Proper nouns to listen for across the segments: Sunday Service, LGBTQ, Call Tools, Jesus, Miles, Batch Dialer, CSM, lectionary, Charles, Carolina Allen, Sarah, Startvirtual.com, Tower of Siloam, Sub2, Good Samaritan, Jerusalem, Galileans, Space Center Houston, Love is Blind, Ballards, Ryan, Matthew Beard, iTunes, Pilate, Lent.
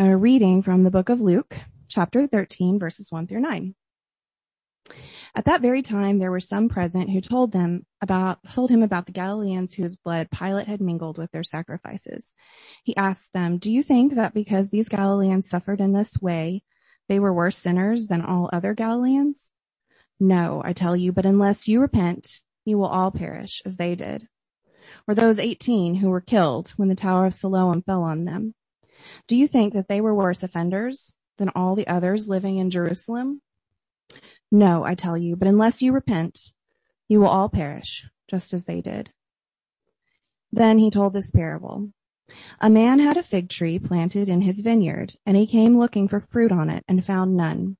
a reading from the book of Luke, chapter 13, verses 1 through 9. At that very time, there were some present who told him about the Galileans whose blood Pilate had mingled with their sacrifices. He asked them, "Do you think that because these Galileans suffered in this way, they were worse sinners than all other Galileans? No, I tell you, but unless you repent, you will all perish as they did. Or those 18 who were killed when the Tower of Siloam fell on them. Do you think that they were worse offenders than all the others living in Jerusalem? No, I tell you, but unless you repent, you will all perish, just as they did." Then he told this parable. A man had a fig tree planted in his vineyard, and he came looking for fruit on it and found none.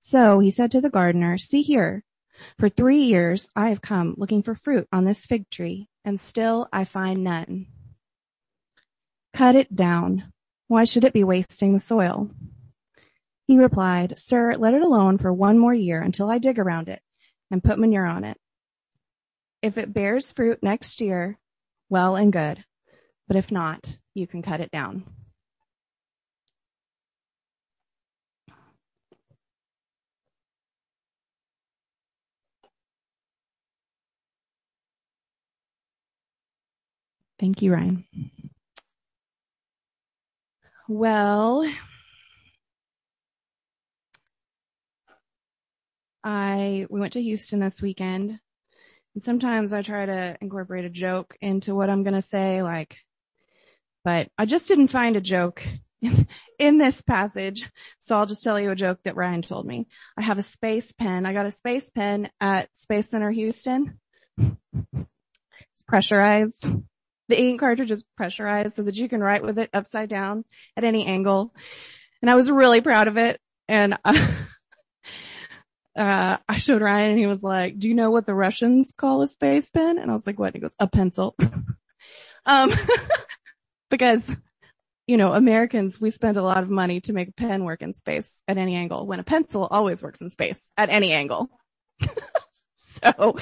So he said to the gardener, "See here, for 3 years I have come looking for fruit on this fig tree, and still I find none. Cut it down. Why should it be wasting the soil?" He replied, "Sir, let it alone for one more year until I dig around it and put manure on it. If it bears fruit next year, well and good. But if not, you can cut it down." Thank you, Ryan. Well, we went to Houston this weekend, and sometimes I try to incorporate a joke into what I'm going to say, but I just didn't find a joke in this passage, so I'll just tell you a joke that Ryan told me. I got a space pen at Space Center Houston. It's pressurized. The ink cartridge is pressurized so that you can write with it upside down at any angle, and I was really proud of it, and I showed Ryan and he was like, "Do you know what the Russians call a space pen?" And I was like, "What?" And he goes, "A pencil." Because, Americans, we spend a lot of money to make a pen work in space at any angle, when a pencil always works in space at any angle. So,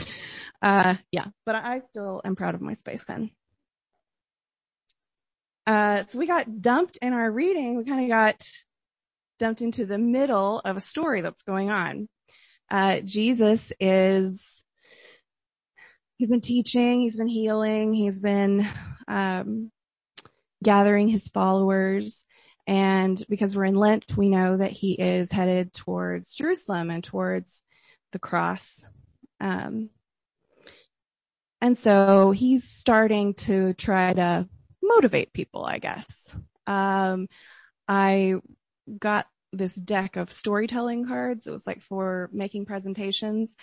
yeah, but I still am proud of my space pen. So we got dumped in our reading. We kind of got dumped into the middle of a story that's going on. Jesus he's been teaching, he's been healing, he's been gathering his followers, and because we're in Lent, we know that he is headed towards Jerusalem and towards the cross. And so he's starting to try to motivate people, I guess. I got this deck of storytelling cards. It was for making presentations.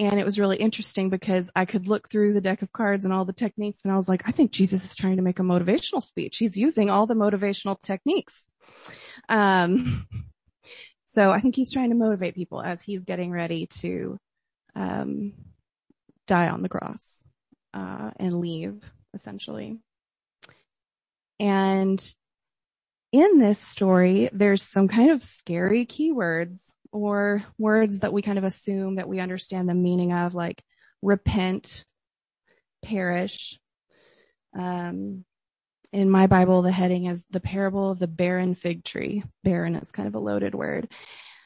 And it was really interesting because I could look through the deck of cards and all the techniques, and I was like, I think Jesus is trying to make a motivational speech. He's using all the motivational techniques. So I think he's trying to motivate people as he's getting ready to die on the cross and leave, essentially. And in this story, there's some kind of scary keywords or words that we kind of assume that we understand the meaning of, like repent, perish. In my Bible, the heading is the parable of the barren fig tree. Barren is kind of a loaded word.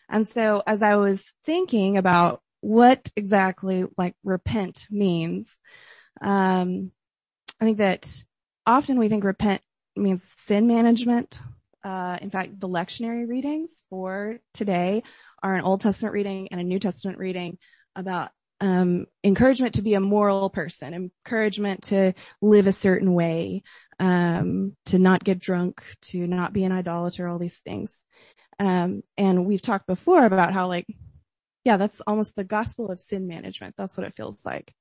And so as I was thinking about what exactly repent means, I think that often we think repent means sin management. In fact, the lectionary readings for today are an Old Testament reading and a New Testament reading about encouragement to be a moral person, encouragement to live a certain way, to not get drunk, to not be an idolater, all these things. And we've talked before about how that's almost the gospel of sin management. That's what it feels like.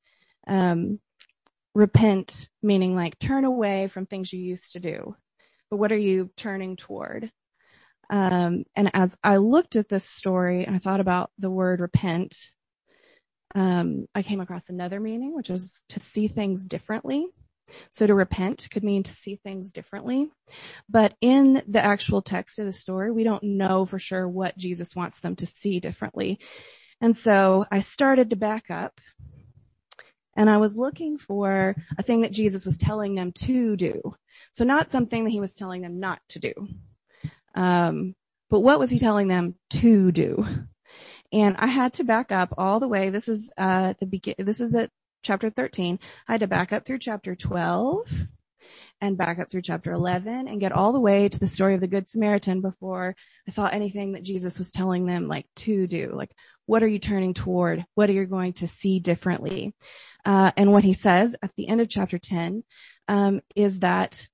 Repent, meaning turn away from things you used to do. But what are you turning toward? And as I looked at this story and I thought about the word repent, I came across another meaning, which is to see things differently. So to repent could mean to see things differently. But in the actual text of the story, we don't know for sure what Jesus wants them to see differently. And so I started to back up, and I was looking for a thing that Jesus was telling them to do. So not something that he was telling them not to do. But what was he telling them to do? And I had to back up all the way. This is this is at chapter 13. I had to back up through chapter 12 and back up through chapter 11 and get all the way to the story of the Good Samaritan before I saw anything that Jesus was telling them like to do. Like, what are you turning toward? What are you going to see differently? And what he says at the end of chapter 10 is that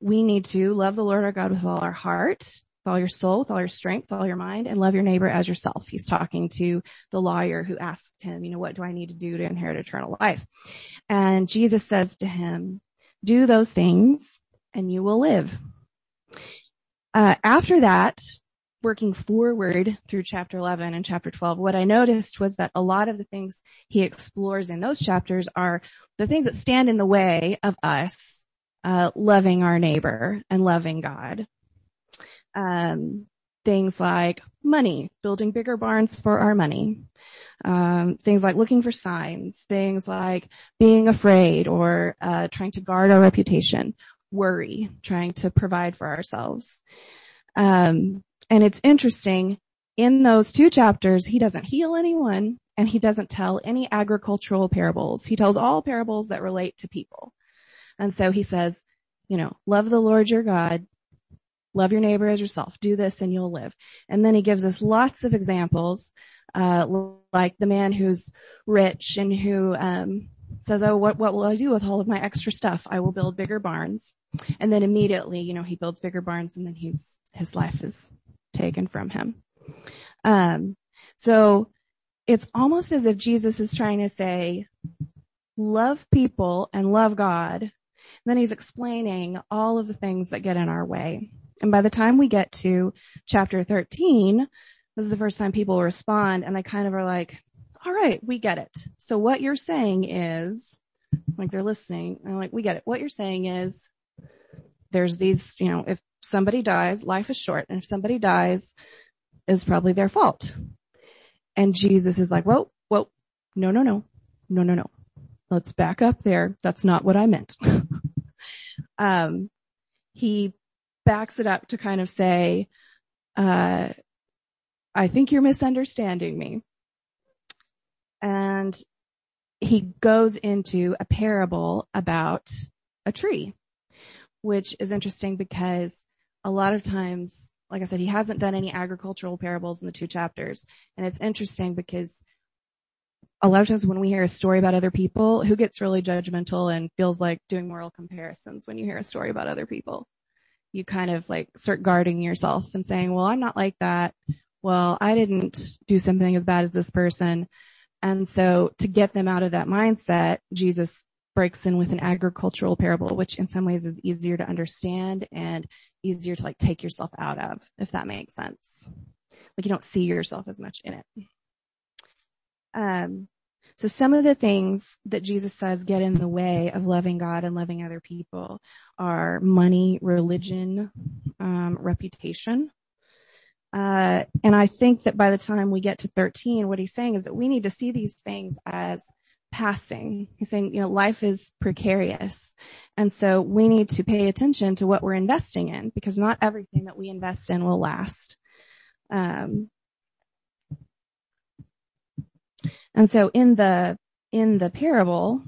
we need to love the Lord our God with all our heart, with all your soul, with all your strength, with all your mind, and love your neighbor as yourself. He's talking to the lawyer who asked him, you know, what do I need to do to inherit eternal life? And Jesus says to him, do those things and you will live. After that, working forward through chapter 11 and chapter 12, what I noticed was that a lot of the things he explores in those chapters are the things that stand in the way of us loving our neighbor and loving God. Things like money, building bigger barns for our money, things like looking for signs, things like being afraid or trying to guard our reputation, worry, trying to provide for ourselves. And it's interesting, in those two chapters, he doesn't heal anyone and he doesn't tell any agricultural parables. He tells all parables that relate to people. And so he says, you know, love the Lord your God, love your neighbor as yourself. Do this and you'll live. And then he gives us lots of examples, like the man who's rich and who says, oh, what will I do with all of my extra stuff? I will build bigger barns. And then immediately, you know, he builds bigger barns and then his life is taken from him. So it's almost as if Jesus is trying to say, love people and love God. And then he's explaining all of the things that get in our way. And by the time we get to chapter 13, this is the first time people respond and they kind of are like, all right, we get it. So what you're saying is, like, they're listening and like, we get it. What you're saying is there's these, you know, if somebody dies, life is short. And if somebody dies, it's probably their fault. And Jesus is like, whoa, no. Let's back up there. That's not what I meant. He backs it up to kind of say, I think you're misunderstanding me. And he goes into a parable about a tree, which is interesting because a lot of times, like I said, he hasn't done any agricultural parables in the two chapters. And it's interesting because a lot of times when we hear a story about other people, who gets really judgmental and feels like doing moral comparisons when you hear a story about other people? You kind of like start guarding yourself and saying, well, I'm not like that. Well, I didn't do something as bad as this person. And so to get them out of that mindset, Jesus breaks in with an agricultural parable, which in some ways is easier to understand and easier to like take yourself out of, if that makes sense. Like, you don't see yourself as much in it. So some of the things that Jesus says get in the way of loving God and loving other people are money, religion, reputation. And I think that by the time we get to 13, what he's saying is that we need to see these things as passing. He's saying, you know, life is precarious. And so we need to pay attention to what we're investing in, because not everything that we invest in will last. And so in the parable,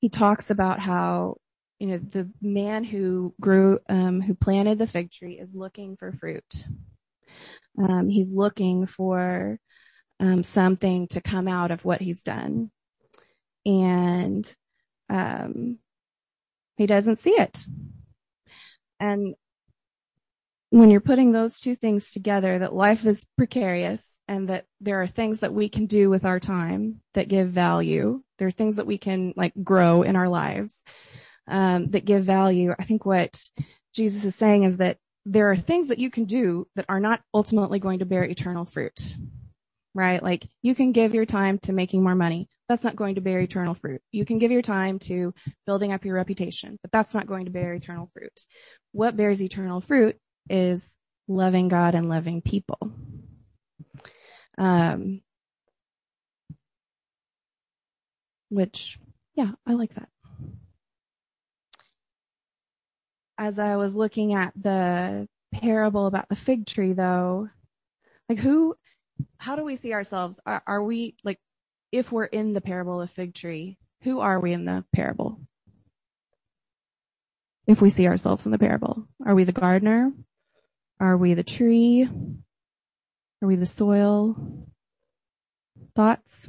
he talks about how, you know, the man who planted the fig tree is looking for fruit. He's looking for something to come out of what he's done. And he doesn't see it. And when you're putting those two things together, that life is precarious and that there are things that we can do with our time that give value, there are things that we can like grow in our lives that give value. I think what Jesus is saying is that there are things that you can do that are not ultimately going to bear eternal fruit, right? Like, you can give your time to making more money. That's not going to bear eternal fruit. You can give your time to building up your reputation, but that's not going to bear eternal fruit. What bears eternal fruit is loving God and loving people. I like that. As I was looking at the parable about the fig tree, though, like how do we see ourselves? Are we, like, if we're in the parable of fig tree, who are we in the parable? If we see ourselves in the parable, are we the gardener? Are we the tree? Are we the soil? Thoughts?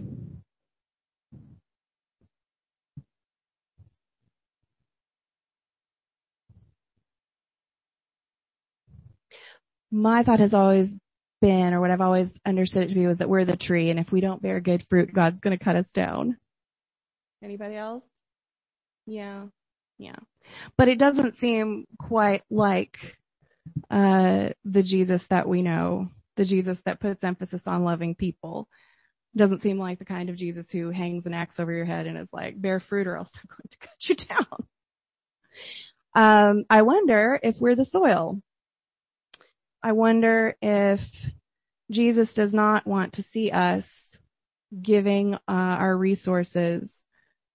My thought has always been, or what I've always understood it to be, was that we're the tree, and if we don't bear good fruit, God's going to cut us down. Anybody else? Yeah. But it doesn't seem quite like the Jesus that we know, the Jesus that puts emphasis on loving people. It doesn't seem like the kind of Jesus who hangs an axe over your head and is like, bear fruit or else I'm going to cut you down. I wonder if we're the soil. I wonder if Jesus does not want to see us giving our resources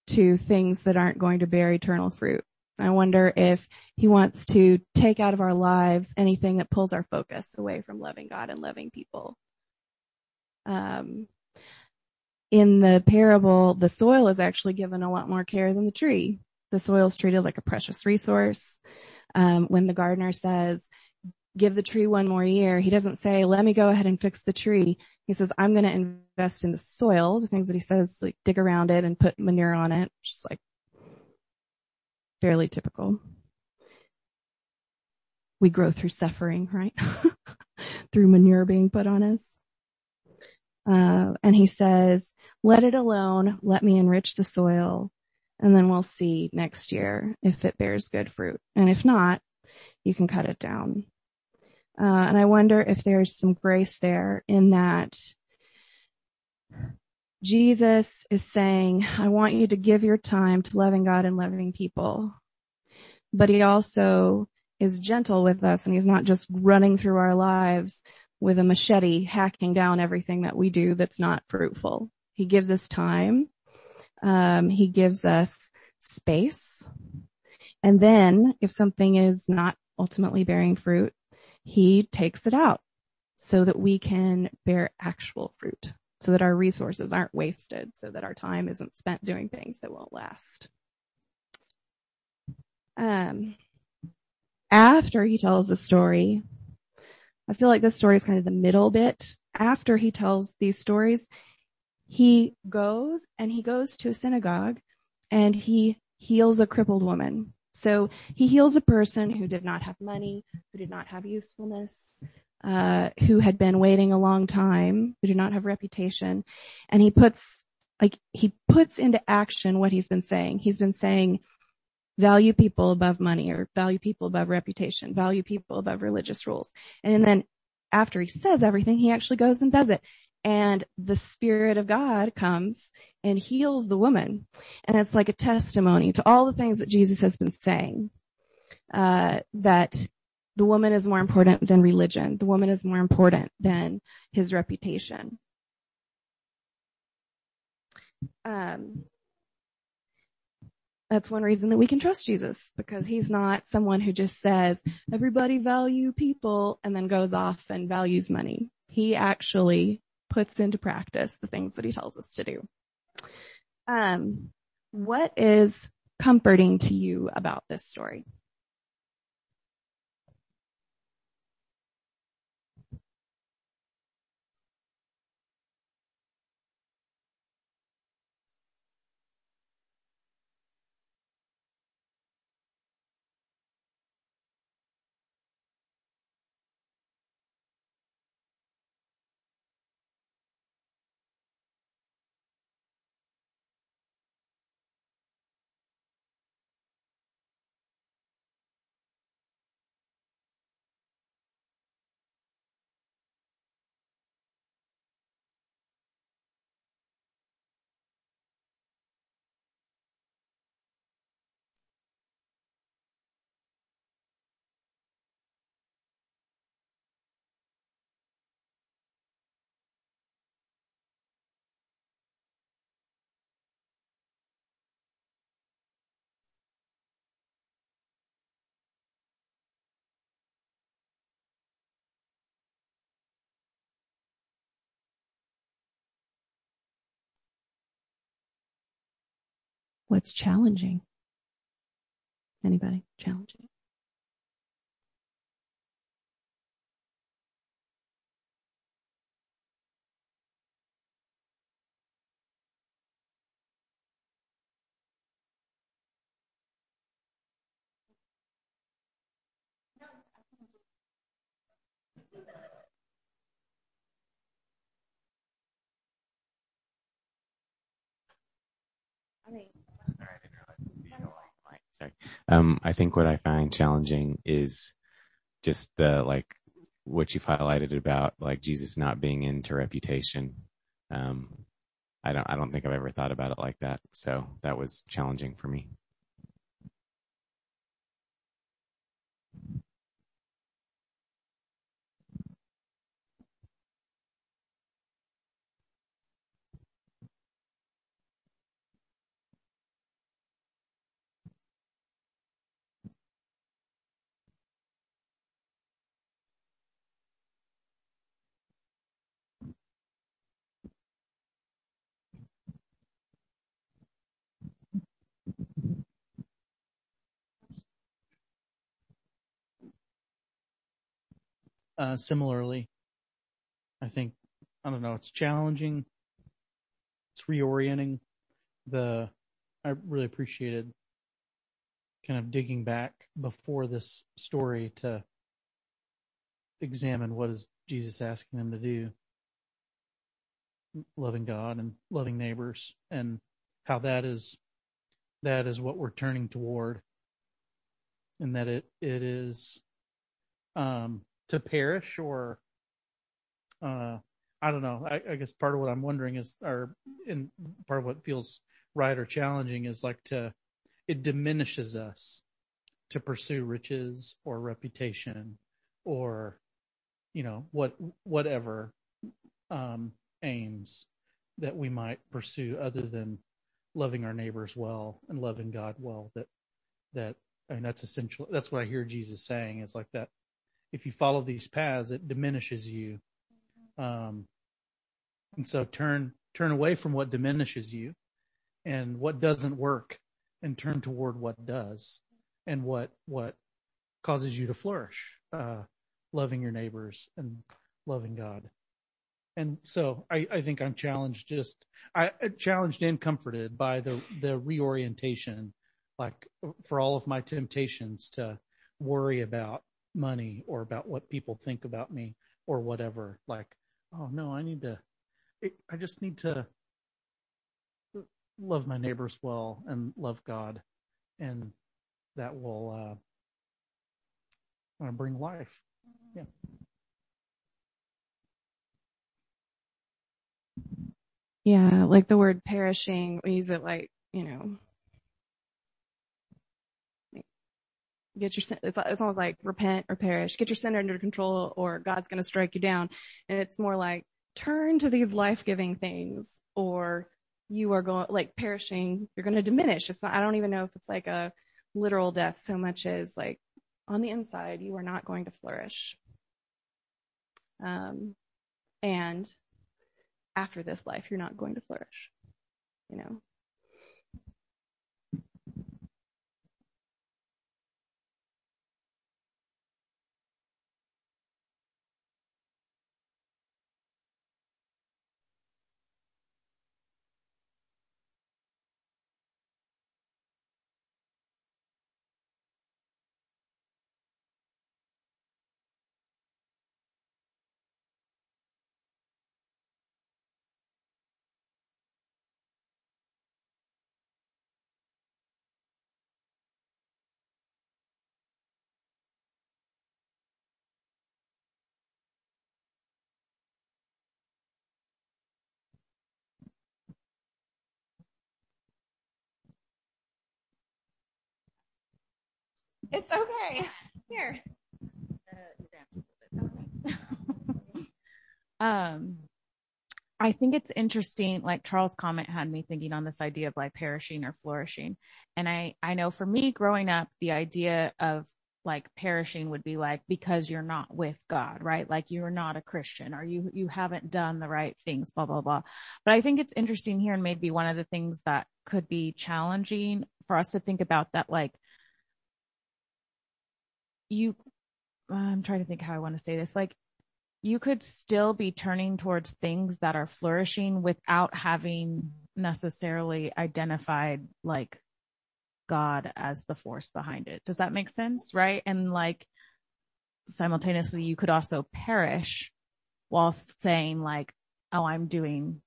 to things that aren't going to bear eternal fruit. I wonder if he wants to take out of our lives anything that pulls our focus away from loving God and loving people. In the parable, the soil is actually given a lot more care than the tree. The soil is treated like a precious resource. When the gardener says, give the tree one more year, he doesn't say, let me go ahead and fix the tree. He says, I'm going to invest in the soil, the things that he says, like dig around it and put manure on it, just like fairly typical. We grow through suffering, right? Through manure being put on us. And he says, let it alone, let me enrich the soil, and then we'll see next year if it bears good fruit. And if not, you can cut it down. And I wonder if there's some grace there in that Jesus is saying, I want you to give your time to loving God and loving people. But he also is gentle with us, and he's not just running through our lives with a machete, hacking down everything that we do that's not fruitful. He gives us time. He gives us space. And then if something is not ultimately bearing fruit, he takes it out so that we can bear actual fruit, so that our resources aren't wasted, so that our time isn't spent doing things that won't last. After he tells the story, I feel like this story is kind of the middle bit. After he tells these stories, he goes to a synagogue and he heals a crippled woman. So he heals a person who did not have money, who did not have usefulness, who had been waiting a long time, who did not have reputation. And he puts into action what he's been saying. He's been saying, value people above money, or value people above reputation, value people above religious rules. And then after he says everything, he actually goes and does it. And the Spirit of God comes and heals the woman. And it's like a testimony to all the things that Jesus has been saying, that the woman is more important than religion. The woman is more important than his reputation. That's one reason that we can trust Jesus, because he's not someone who just says, everybody value people, and then goes off and values money. He actually puts into practice the things that he tells us to do. What is comforting to you about this story? What's challenging? Anybody? Challenging? I think what I find challenging is just the, like, what you've highlighted about, like, Jesus not being into reputation. I don't think I've ever thought about it like that. So that was challenging for me. Similarly, I think, I don't know, it's challenging. It's reorienting. I really appreciated kind of digging back before this story to examine what is Jesus asking them to do. Loving God and loving neighbors, and how that is what we're turning toward, and that it is, to perish, or I don't know. I guess part of what I'm wondering is, and part of what feels right or challenging is, like, it diminishes us to pursue riches or reputation or, you know, whatever aims that we might pursue other than loving our neighbors well and loving God well. That that's essential. That's what I hear Jesus saying, is like that. If you follow these paths, it diminishes you. And so turn away from what diminishes you and what doesn't work, and turn toward what does and what causes you to flourish, loving your neighbors and loving God. And so I think I'm challenged, challenged and comforted by the reorientation, like, for all of my temptations to worry about money or about what people think about me or whatever, like, oh no, I just need to love my neighbors well and love God, and that will bring life. Yeah. Yeah, like the word perishing, we use it like, you know, get your sin. It's almost like repent or perish. Get your sin under control, or God's going to strike you down. And it's more like turn to these life-giving things, or you are going, like, perishing. You're going to diminish. It's not. I don't even know if it's like a literal death so much as, like, on the inside you are not going to flourish. And after this life, you're not going to flourish. You know. It's okay. Here. I think it's interesting, like Charles' comment had me thinking on this idea of, like, perishing or flourishing. And I know for me growing up, the idea of like perishing would be like, because you're not with God, right? Like you're not a Christian, or you haven't done the right things, blah, blah, blah. But I think it's interesting here, and maybe one of the things that could be challenging for us to think about that, like I'm trying to think how I want to say this, like you could still be turning towards things that are flourishing without having necessarily identified like God as the force behind it. Does that make sense? Right. And like simultaneously, you could also perish while saying like, oh, I'm doing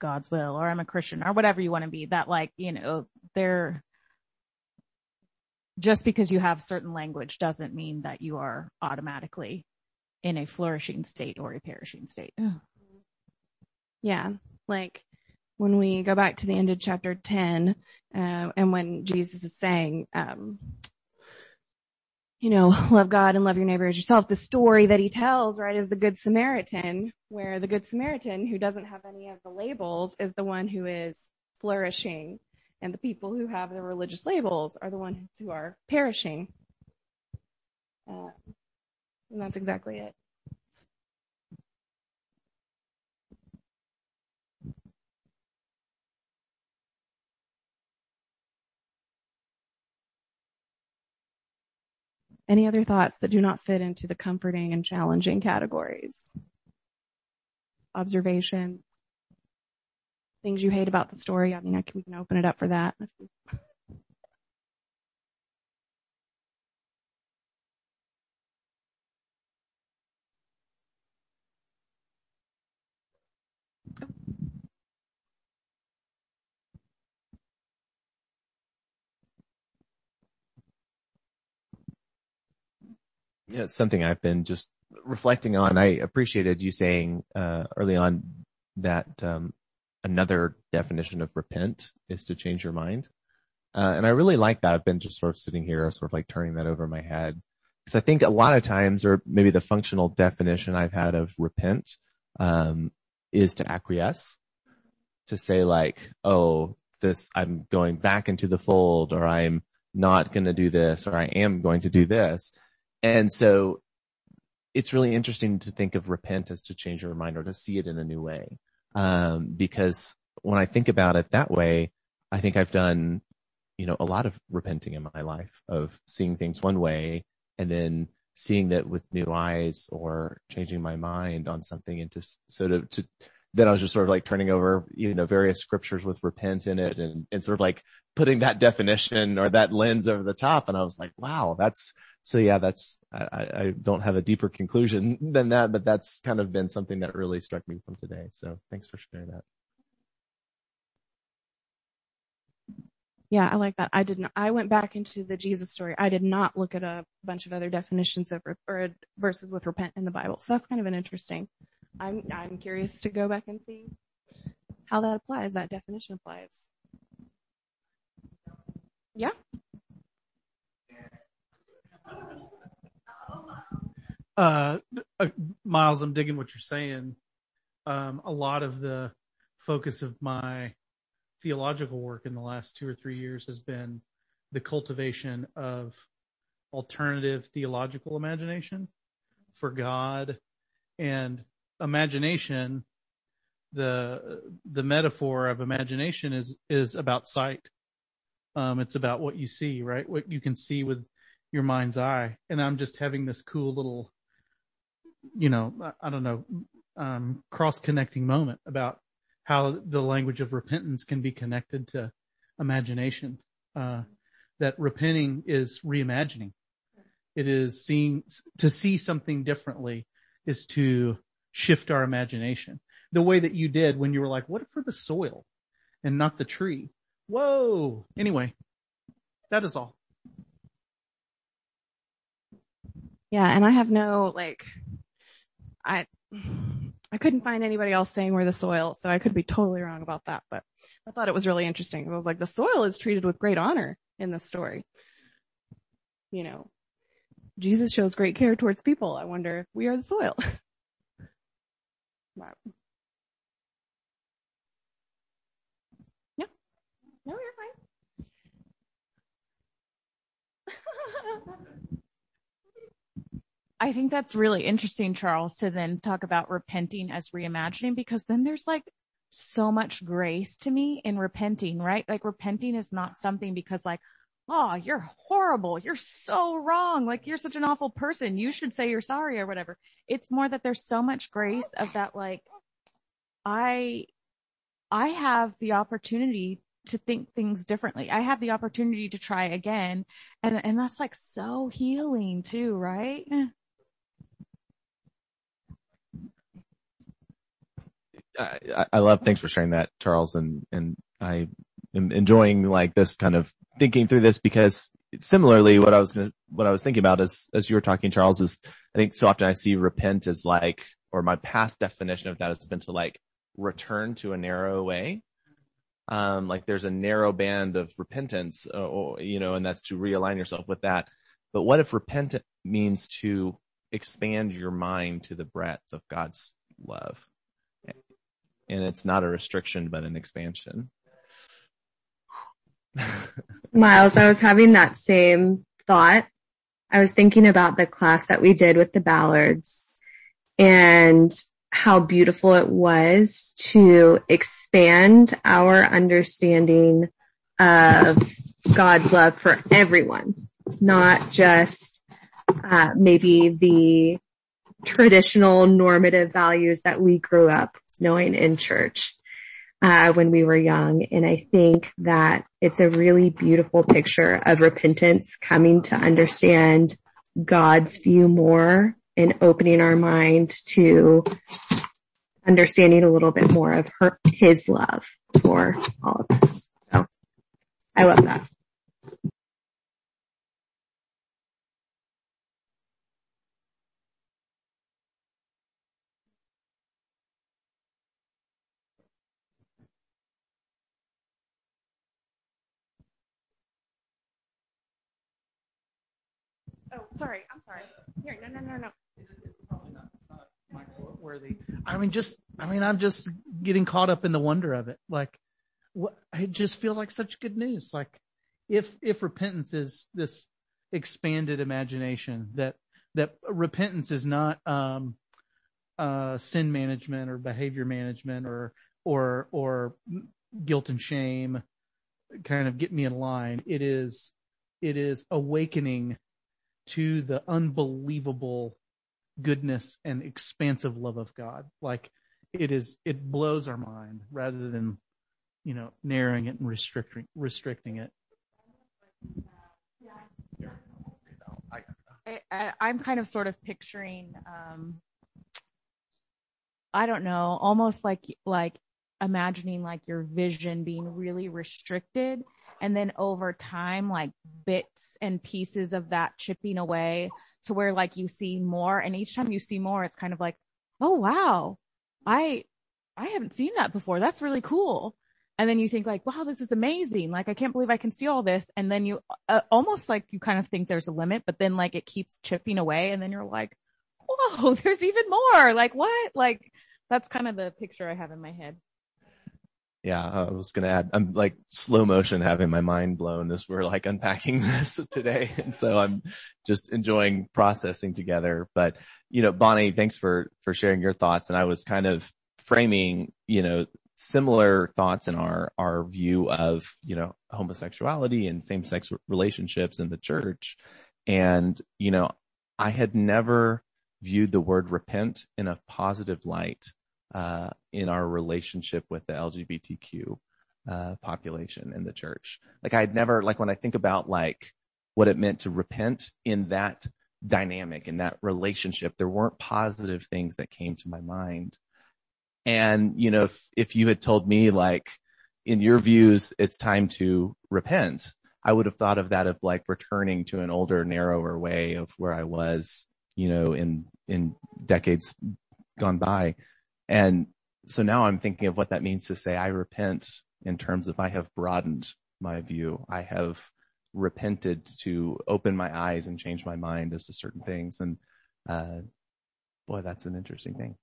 God's will, or I'm a Christian, or whatever you want to be. That like, you know, they're just because you have certain language doesn't mean that you are automatically in a flourishing state or a perishing state. Yeah. Like when we go back to the end of chapter 10, and when Jesus is saying, love God and love your neighbor as yourself, the story that he tells, right, is the Good Samaritan, where the Good Samaritan who doesn't have any of the labels is the one who is flourishing, and the people who have the religious labels are the ones who are perishing. And that's exactly it. Any other thoughts that do not fit into the comforting and challenging categories? Observation. Things you hate about the story. I mean, we can open it up for that. Yeah, it's something I've been just reflecting on. I appreciated you saying early on that another definition of repent is to change your mind. And I really like that. I've been just sort of sitting here sort of like turning that over my head, because I think a lot of times, or maybe the functional definition I've had of repent is to acquiesce, to say like, oh, I'm going back into the fold, or I'm not going to do this, or I am going to do this. And so it's really interesting to think of repent as to change your mind, or to see it in a new way. Because when I think about it that way, I think I've done, a lot of repenting in my life of seeing things one way and then seeing that with new eyes, or changing my mind on something into sort of to, then I was just sort of like turning over, various scriptures with repent in it, and sort of like putting that definition or that lens over the top. And I was like, wow, I don't have a deeper conclusion than that, but that's kind of been something that really struck me from today. So thanks for sharing that. Yeah, I like that. I went back into the Jesus story. I did not look at a bunch of other definitions of or verses with repent in the Bible. So that's kind of an interesting. I'm curious to go back and see how that applies, that definition applies. Yeah. Miles, I'm digging what you're saying. A lot of the focus of my theological work in the last 2 or 3 years has been the cultivation of alternative theological imagination for God. And imagination, the metaphor of imagination is about sight. It's about what you see, right? What you can see with your mind's eye. And I'm just having this cool little, cross-connecting moment about how the language of repentance can be connected to imagination. That repenting is reimagining. It is to see something differently is to shift our imagination. The way that you did when you were like, what for the soil and not the tree? Whoa. Anyway, that is all. Yeah. And I have no, I couldn't find anybody else saying we're the soil, so I could be totally wrong about that, but I thought it was really interesting. I was like, the soil is treated with great honor in this story. Jesus shows great care towards people. I wonder if we are the soil. Wow. Yeah. No, you're fine. I think that's really interesting, Charles, to then talk about repenting as reimagining, because then there's like so much grace to me in repenting, right? Like repenting is not something because like, oh, you're horrible. You're so wrong. Like you're such an awful person. You should say you're sorry or whatever. It's more that there's so much grace of that. Like I have the opportunity to think things differently. I have the opportunity to try again. And that's like so healing too, right? I love, thanks for sharing that, Charles. And I am enjoying like this kind of thinking through this, because similarly what I was thinking about as you were talking, Charles, is I think so often I see repent as like, or my past definition of that has been to like return to a narrow way. Like there's a narrow band of repentance, and that's to realign yourself with that. But what if repent means to expand your mind to the breadth of God's love? And it's not a restriction, but an expansion. Miles, I was having that same thought. I was thinking about the class that we did with the Ballards and how beautiful it was to expand our understanding of God's love for everyone, not just maybe the traditional normative values that we grew up knowing in church when we were young. And I think that it's a really beautiful picture of repentance, coming to understand God's view more and opening our mind to understanding a little bit more of his love for all of us. So I love that. Oh, sorry. I'm sorry. Here, no. It's not Michael worthy. I'm just getting caught up in the wonder of it. Like, what, it just feels like such good news. Like, if repentance is this expanded imagination, that repentance is not sin management or behavior management or guilt and shame, kind of get me in line. It is awakening to the unbelievable goodness and expansive love of God. Like it blows our mind rather than, narrowing it and restricting it. I'm kind of sort of picturing, I don't know, almost like imagining like your vision being really restricted. And then over time, like bits and pieces of that chipping away to where like you see more. And each time you see more, it's kind of like, oh, wow, I haven't seen that before. That's really cool. And then you think like, wow, this is amazing. Like, I can't believe I can see all this. And then you almost like you kind of think there's a limit, but then like it keeps chipping away. And then you're like, whoa, there's even more. Like what? Like that's kind of the picture I have in my head. Yeah, I was going to add, I'm like slow motion having my mind blown as we're like unpacking this today. And so I'm just enjoying processing together. But, Bonnie, thanks for sharing your thoughts. And I was kind of framing, similar thoughts in our view of, homosexuality and same-sex relationships in the church. And, I had never viewed the word repent in a positive light in our relationship with the LGBTQ population in the church. Like I'd never, like when I think about like what it meant to repent in that dynamic, in that relationship, there weren't positive things that came to my mind. And, if you had told me like in your views, it's time to repent, I would have thought of that of like returning to an older, narrower way of where I was, in decades gone by. And so now I'm thinking of what that means to say I repent in terms of I have broadened my view. I have repented to open my eyes and change my mind as to certain things. And boy, that's an interesting thing.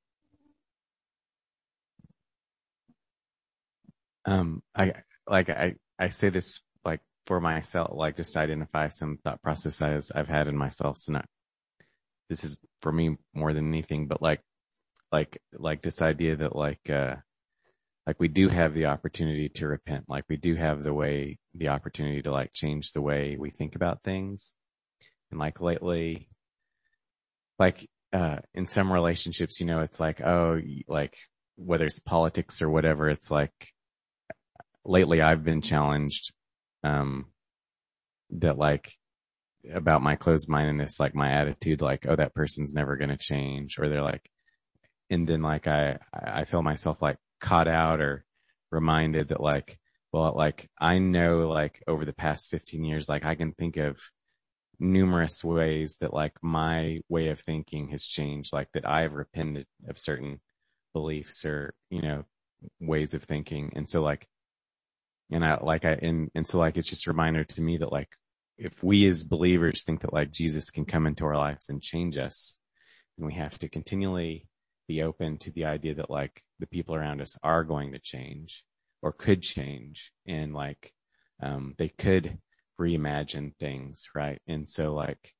I say this like for myself, like just to identify some thought processes I've had in myself. So not, this is for me more than anything, but like this idea that like we do have the opportunity to repent, like we do have the opportunity to like change the way we think about things. And like lately, like, in some relationships, you know, it's like, oh, like whether it's politics or whatever, it's like lately I've been challenged, that like about my closed-mindedness, like my attitude, like, oh, that person's never going to change, or they're like, and then like, I feel myself like caught out or reminded that like, well, like I know like over the past 15 years, like I can think of numerous ways that like my way of thinking has changed, like that I've repented of certain beliefs or, you know, ways of thinking. And so like, and I like, and so like, it's just a reminder to me that like, if we as believers think that like Jesus can come into our lives and change us, then we have to continually be open to the idea that like the people around us are going to change or could change, and like, they could reimagine things, right? And so like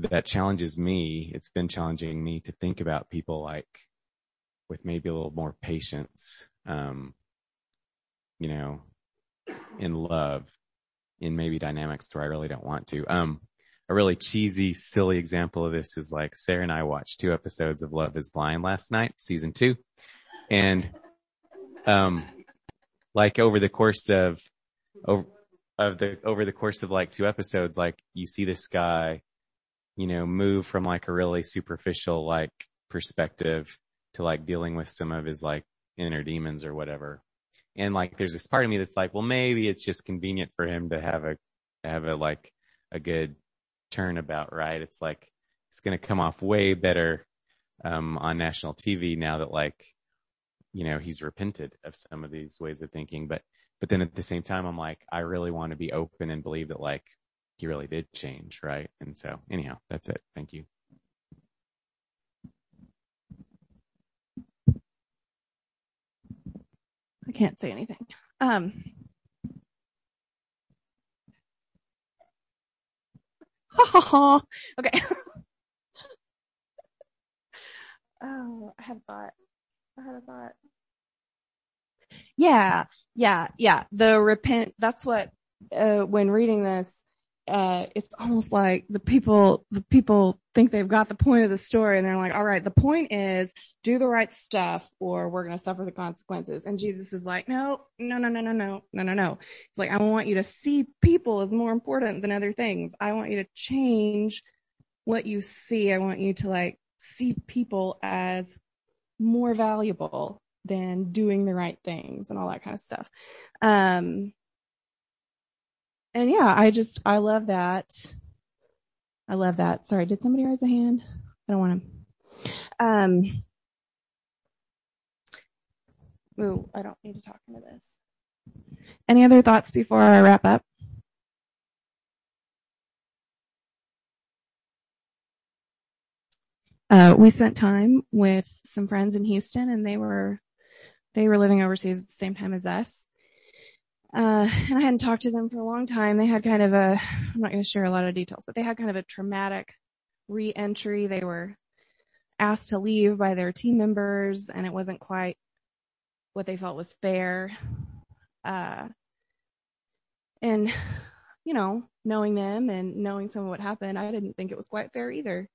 that challenges me. It's been challenging me to think about people like with maybe a little more patience, you know, in love, in maybe dynamics where I really don't want to. A really cheesy, silly example of this is like Sarah and I watched 2 episodes of Love is Blind last night, season 2. And, like over the course of like 2 episodes, like you see this guy, you know, move from like a really superficial like perspective to like dealing with some of his like inner demons or whatever. And like there's this part of me that's like, well, maybe it's just convenient for him to have a like a good turnabout, right? It's like it's going to come off way better on national TV now that like, you know, he's repented of some of these ways of thinking. But then at the same time, I'm like, I really want to be open and believe that like he really did change, right? And so anyhow, that's it. Thank you. I can't say anything. Okay. Oh, I had a thought. Yeah. The repent, that's what, when reading this, it's almost like the people think they've got the point of the story, and they're like, all right, the point is do the right stuff or we're going to suffer the consequences. And Jesus is like, no. It's like, I want you to see people as more important than other things. I want you to change what you see. I want you to like see people as more valuable than doing the right things and all that kind of stuff. And yeah, I love that. Sorry, did somebody raise a hand? I don't want to. I don't need to talk into this. Any other thoughts before I wrap up? We spent time with some friends in Houston, and they were living overseas at the same time as us. And I hadn't talked to them for a long time. They had kind of I'm not going to share a lot of details, but they had kind of a traumatic re-entry. They were asked to leave by their team members, and it wasn't quite what they felt was fair. And, you know, knowing them and knowing some of what happened, I didn't think it was quite fair either.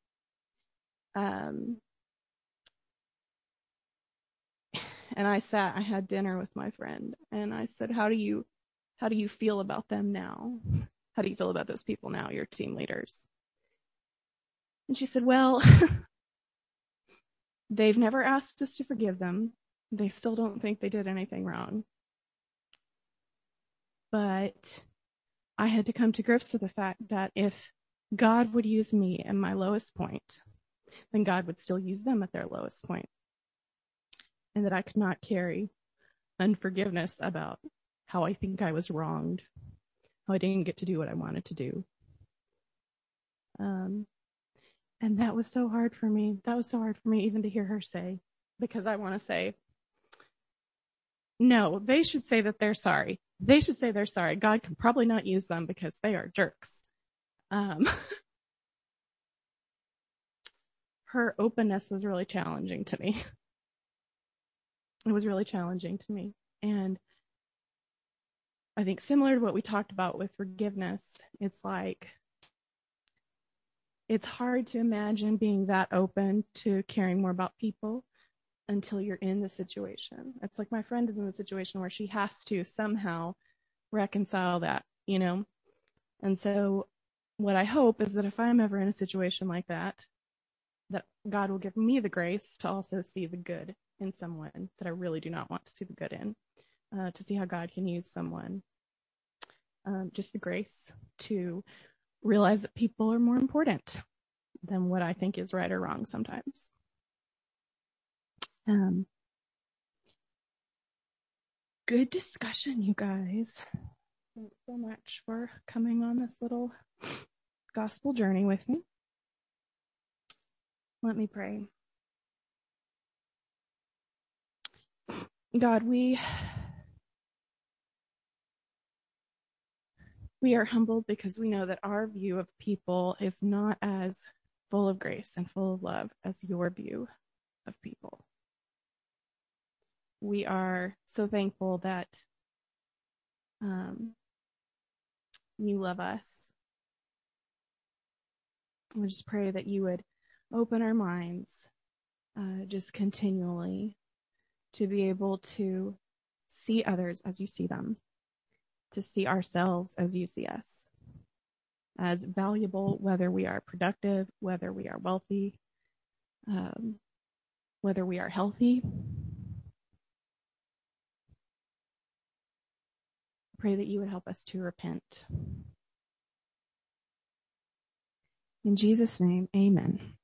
And I had dinner with my friend, and I said, how do you feel about them now? How do you feel about those people now, your team leaders? And she said, well, they've never asked us to forgive them. They still don't think they did anything wrong. But I had to come to grips with the fact that if God would use me at my lowest point, then God would still use them at their lowest point. And that I could not carry unforgiveness about how I think I was wronged, how I didn't get to do what I wanted to do. And that was so hard for me. That was so hard for me even to hear her say, because I want to say, no, they should say that they're sorry. They should say they're sorry. God can probably not use them because they are jerks. her openness was really challenging to me. It was really challenging to me. And I think similar to what we talked about with forgiveness, it's like, it's hard to imagine being that open to caring more about people until you're in the situation. It's like my friend is in the situation where she has to somehow reconcile that, you know? And so what I hope is that if I'm ever in a situation like that, that God will give me the grace to also see the good in someone that I really do not want to see the good in, to see how God can use someone. Just the grace to realize that people are more important than what I think is right or wrong sometimes. Good discussion, you guys. Thanks so much for coming on this little gospel journey with me. Let me pray. God, we are humbled because we know that our view of people is not as full of grace and full of love as your view of people. We are so thankful that you love us. We just pray that you would open our minds just continually to be able to see others as you see them, to see ourselves as you see us, as valuable, whether we are productive, whether we are wealthy, whether we are healthy. Pray that you would help us to repent. In Jesus' name, amen.